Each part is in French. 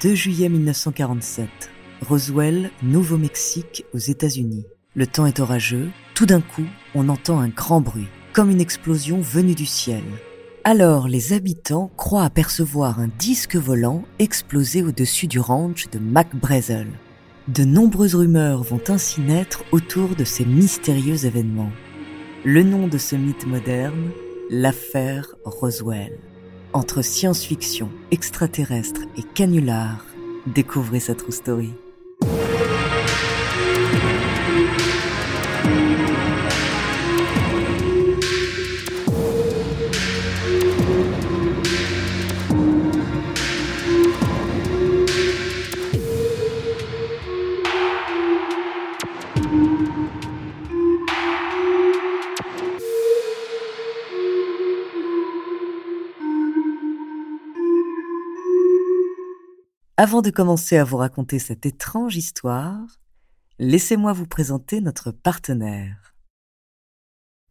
2 juillet 1947, Roswell, Nouveau-Mexique, aux États-Unis. Le temps est orageux. Tout d'un coup, on entend un grand bruit, comme une explosion venue du ciel. Alors, les habitants croient apercevoir un disque volant exploser au-dessus du ranch de Mac Brazel. De nombreuses rumeurs vont ainsi naître autour de ces mystérieux événements. Le nom de ce mythe moderne, l'affaire Roswell. Entre science-fiction, extraterrestre et canular, découvrez sa true story. Avant de commencer à vous raconter cette étrange histoire, laissez-moi vous présenter notre partenaire.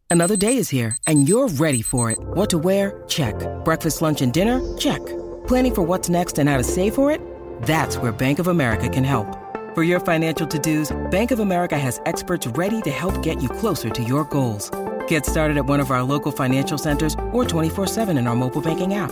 Another day is here and you're ready for it. What to wear? Check. Breakfast, lunch and dinner? Check. Planning for what's next and how to save for it? That's where Bank of America can help. For your financial to-dos, Bank of America has experts ready to help get you closer to your goals. Get started at one of our local financial centers or 24/7 in our mobile banking app.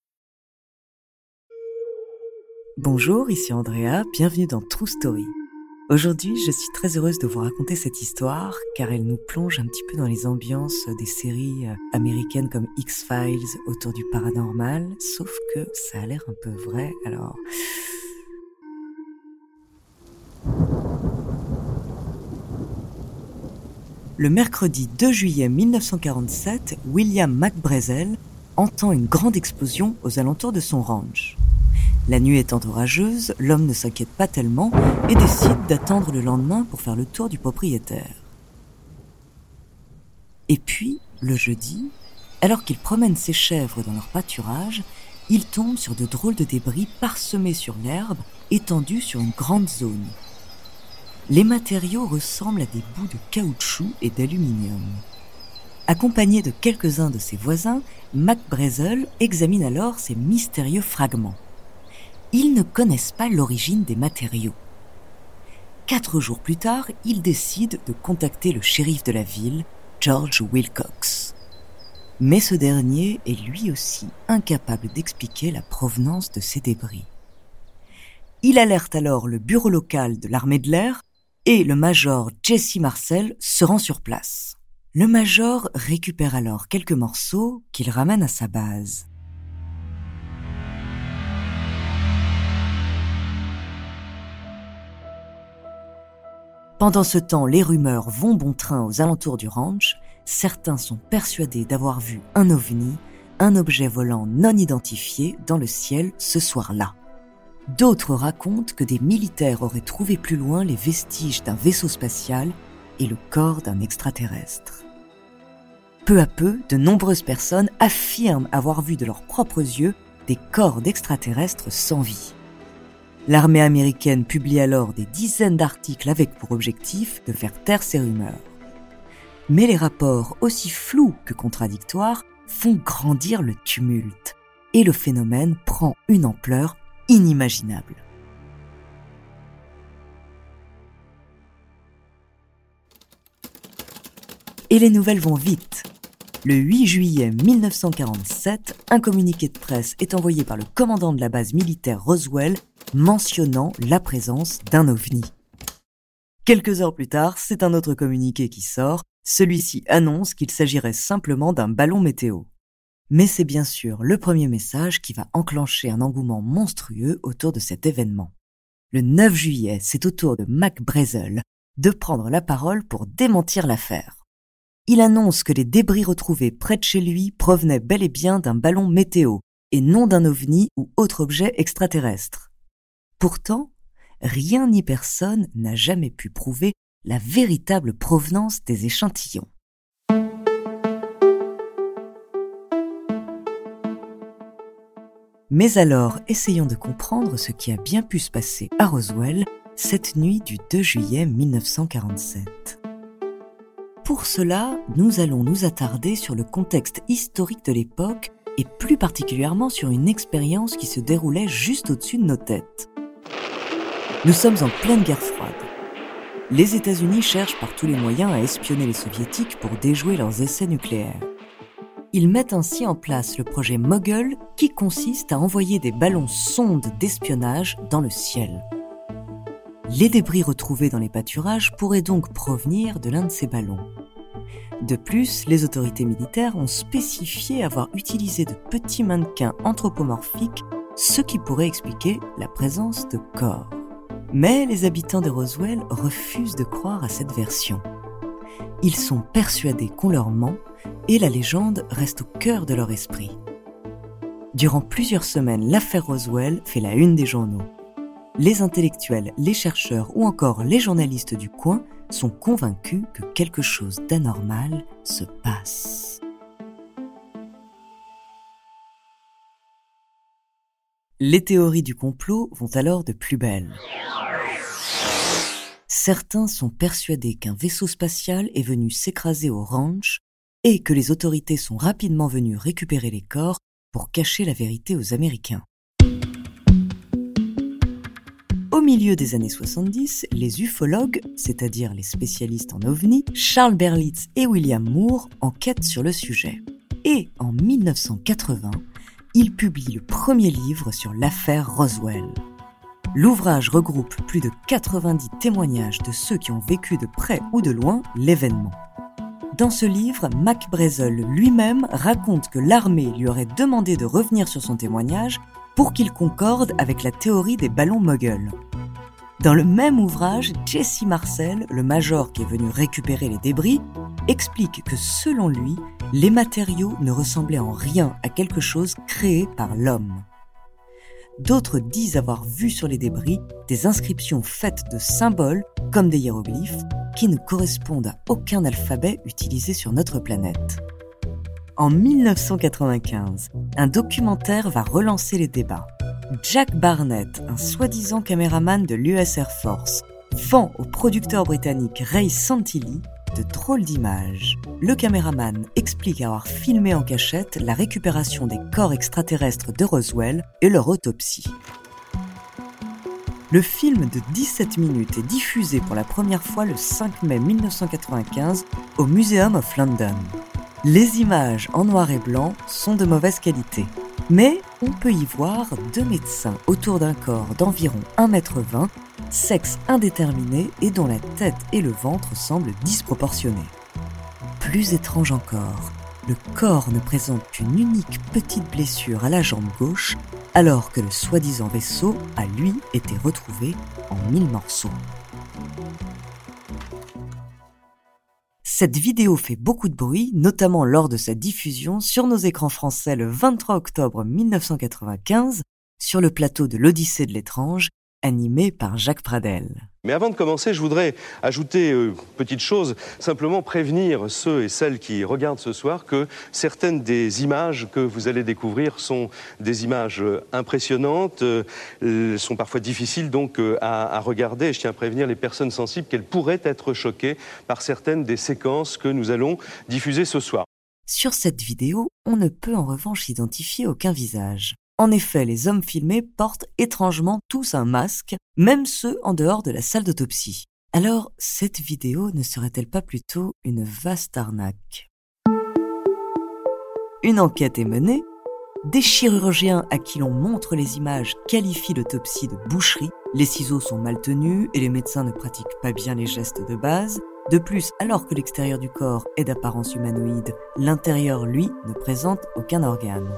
Bonjour, ici Andrea, bienvenue dans True Story. Aujourd'hui, je suis très heureuse de vous raconter cette histoire car elle nous plonge un petit peu dans les ambiances des séries américaines comme X-Files autour du paranormal, sauf que ça a l'air un peu vrai, alors... Le mercredi 2 juillet 1947, William Mac Brazel entend une grande explosion aux alentours de son ranch. La nuit étant orageuse, l'homme ne s'inquiète pas tellement et décide d'attendre le lendemain pour faire le tour du propriétaire. Et puis, le jeudi, alors qu'il promène ses chèvres dans leur pâturage, il tombe sur de drôles de débris parsemés sur l'herbe, étendus sur une grande zone. Les matériaux ressemblent à des bouts de caoutchouc et d'aluminium. Accompagné de quelques-uns de ses voisins, Mac Brazel examine alors ces mystérieux fragments. Ils ne connaissent pas l'origine des matériaux. 4 jours plus tard, ils décident de contacter le shérif de la ville, George Wilcox. Mais ce dernier est lui aussi incapable d'expliquer la provenance de ces débris. Il alerte alors le bureau local de l'armée de l'air et le major Jesse Marcel se rend sur place. Le major récupère alors quelques morceaux qu'il ramène à sa base. Pendant ce temps, les rumeurs vont bon train aux alentours du ranch. Certains sont persuadés d'avoir vu un OVNI, un objet volant non identifié, dans le ciel ce soir-là. D'autres racontent que des militaires auraient trouvé plus loin les vestiges d'un vaisseau spatial et le corps d'un extraterrestre. Peu à peu, de nombreuses personnes affirment avoir vu de leurs propres yeux des corps d'extraterrestres sans vie. L'armée américaine publie alors des dizaines d'articles avec pour objectif de faire taire ces rumeurs. Mais les rapports, aussi flous que contradictoires, font grandir le tumulte et le phénomène prend une ampleur inimaginable. Et les nouvelles vont vite. Le 8 juillet 1947, un communiqué de presse est envoyé par le commandant de la base militaire Roswell mentionnant la présence d'un OVNI. Quelques heures plus tard, c'est un autre communiqué qui sort. Celui-ci annonce qu'il s'agirait simplement d'un ballon météo. Mais c'est bien sûr le premier message qui va enclencher un engouement monstrueux autour de cet événement. Le 9 juillet, c'est au tour de Mac Brazel de prendre la parole pour démentir l'affaire. Il annonce que les débris retrouvés près de chez lui provenaient bel et bien d'un ballon météo et non d'un ovni ou autre objet extraterrestre. Pourtant, rien ni personne n'a jamais pu prouver la véritable provenance des échantillons. Mais alors, essayons de comprendre ce qui a bien pu se passer à Roswell cette nuit du 2 juillet 1947. Pour cela, nous allons nous attarder sur le contexte historique de l'époque et plus particulièrement sur une expérience qui se déroulait juste au-dessus de nos têtes. Nous sommes en pleine guerre froide. Les États-Unis cherchent par tous les moyens à espionner les Soviétiques pour déjouer leurs essais nucléaires. Ils mettent ainsi en place le projet Mogul qui consiste à envoyer des ballons-sondes d'espionnage dans le ciel. Les débris retrouvés dans les pâturages pourraient donc provenir de l'un de ces ballons. De plus, les autorités militaires ont spécifié avoir utilisé de petits mannequins anthropomorphiques, ce qui pourrait expliquer la présence de corps. Mais les habitants de Roswell refusent de croire à cette version. Ils sont persuadés qu'on leur ment et la légende reste au cœur de leur esprit. Durant plusieurs semaines, l'affaire Roswell fait la une des journaux. Les intellectuels, les chercheurs ou encore les journalistes du coin sont convaincus que quelque chose d'anormal se passe. Les théories du complot vont alors de plus belle. Certains sont persuadés qu'un vaisseau spatial est venu s'écraser au ranch et que les autorités sont rapidement venues récupérer les corps pour cacher la vérité aux Américains. Au milieu des années 70, les ufologues, c'est-à-dire les spécialistes en OVNI, Charles Berlitz et William Moore enquêtent sur le sujet. Et en 1980, ils publient le premier livre sur l'affaire Roswell. L'ouvrage regroupe plus de 90 témoignages de ceux qui ont vécu de près ou de loin l'événement. Dans ce livre, Mac Brazel lui-même raconte que l'armée lui aurait demandé de revenir sur son témoignage pour qu'il concorde avec la théorie des ballons Mogul. Dans le même ouvrage, Jesse Marcel, le major qui est venu récupérer les débris, explique que selon lui, les matériaux ne ressemblaient en rien à quelque chose créé par l'homme. D'autres disent avoir vu sur les débris des inscriptions faites de symboles, comme des hiéroglyphes, qui ne correspondent à aucun alphabet utilisé sur notre planète. En 1995, un documentaire va relancer les débats. Jack Barnett, un soi-disant caméraman de l'US Air Force, vend au producteur britannique Ray Santilli de drôles d'images. Le caméraman explique avoir filmé en cachette la récupération des corps extraterrestres de Roswell et leur autopsie. Le film de 17 minutes est diffusé pour la première fois le 5 mai 1995 au Museum of London. Les images en noir et blanc sont de mauvaise qualité, mais on peut y voir deux médecins autour d'un corps d'environ 1,20 m, sexe indéterminé et dont la tête et le ventre semblent disproportionnés. Plus étrange encore, le corps ne présente qu'une unique petite blessure à la jambe gauche, alors que le soi-disant vaisseau a lui été retrouvé en 1000 morceaux. Cette vidéo fait beaucoup de bruit, notamment lors de sa diffusion sur nos écrans français le 23 octobre 1995, sur le plateau de l'Odyssée de l'étrange, animé par Jacques Pradel. Mais avant de commencer, je voudrais ajouter une petite chose, simplement prévenir ceux et celles qui regardent ce soir que certaines des images que vous allez découvrir sont des images impressionnantes, sont parfois difficiles donc à regarder. Je tiens à prévenir les personnes sensibles qu'elles pourraient être choquées par certaines des séquences que nous allons diffuser ce soir. Sur cette vidéo, on ne peut en revanche identifier aucun visage. En effet, les hommes filmés portent étrangement tous un masque, même ceux en dehors de la salle d'autopsie. Alors, cette vidéo ne serait-elle pas plutôt une vaste arnaque ? Une enquête est menée, des chirurgiens à qui l'on montre les images qualifient l'autopsie de boucherie, les ciseaux sont mal tenus et les médecins ne pratiquent pas bien les gestes de base. De plus, alors que l'extérieur du corps est d'apparence humanoïde, l'intérieur, lui, ne présente aucun organe.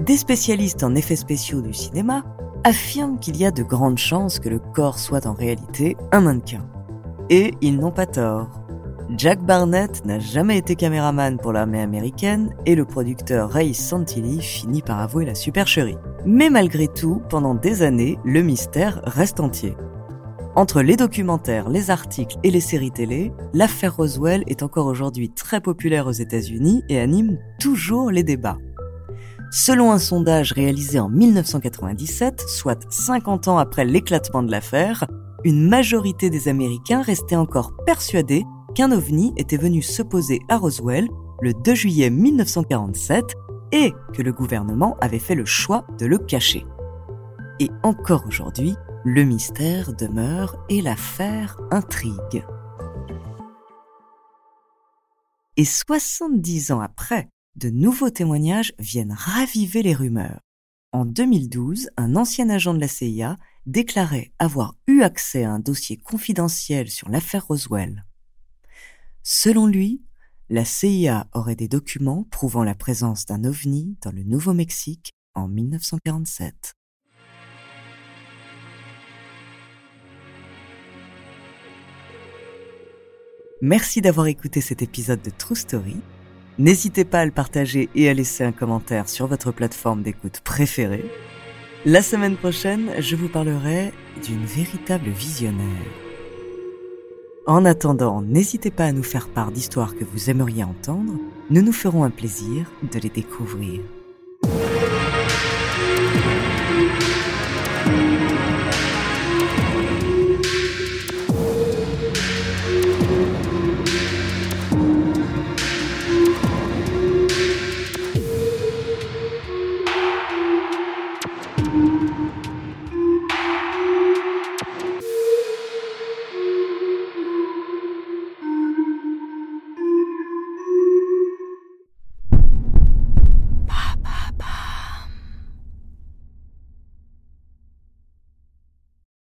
Des spécialistes en effets spéciaux du cinéma affirment qu'il y a de grandes chances que le corps soit en réalité un mannequin. Et ils n'ont pas tort. Jack Barnett n'a jamais été caméraman pour l'armée américaine et le producteur Ray Santilli finit par avouer la supercherie. Mais malgré tout, pendant des années, le mystère reste entier. Entre les documentaires, les articles et les séries télé, l'affaire Roswell est encore aujourd'hui très populaire aux États-Unis et anime toujours les débats. Selon un sondage réalisé en 1997, soit 50 ans après l'éclatement de l'affaire, une majorité des Américains restaient encore persuadés qu'un ovni était venu se poser à Roswell le 2 juillet 1947 et que le gouvernement avait fait le choix de le cacher. Et encore aujourd'hui, le mystère demeure et l'affaire intrigue. Et 70 ans après, de nouveaux témoignages viennent raviver les rumeurs. En 2012, un ancien agent de la CIA déclarait avoir eu accès à un dossier confidentiel sur l'affaire Roswell. Selon lui, la CIA aurait des documents prouvant la présence d'un ovni dans le Nouveau-Mexique en 1947. Merci d'avoir écouté cet épisode de True Story. N'hésitez pas à le partager et à laisser un commentaire sur votre plateforme d'écoute préférée. La semaine prochaine, je vous parlerai d'une véritable visionnaire. En attendant, n'hésitez pas à nous faire part d'histoires que vous aimeriez entendre. Nous nous ferons un plaisir de les découvrir.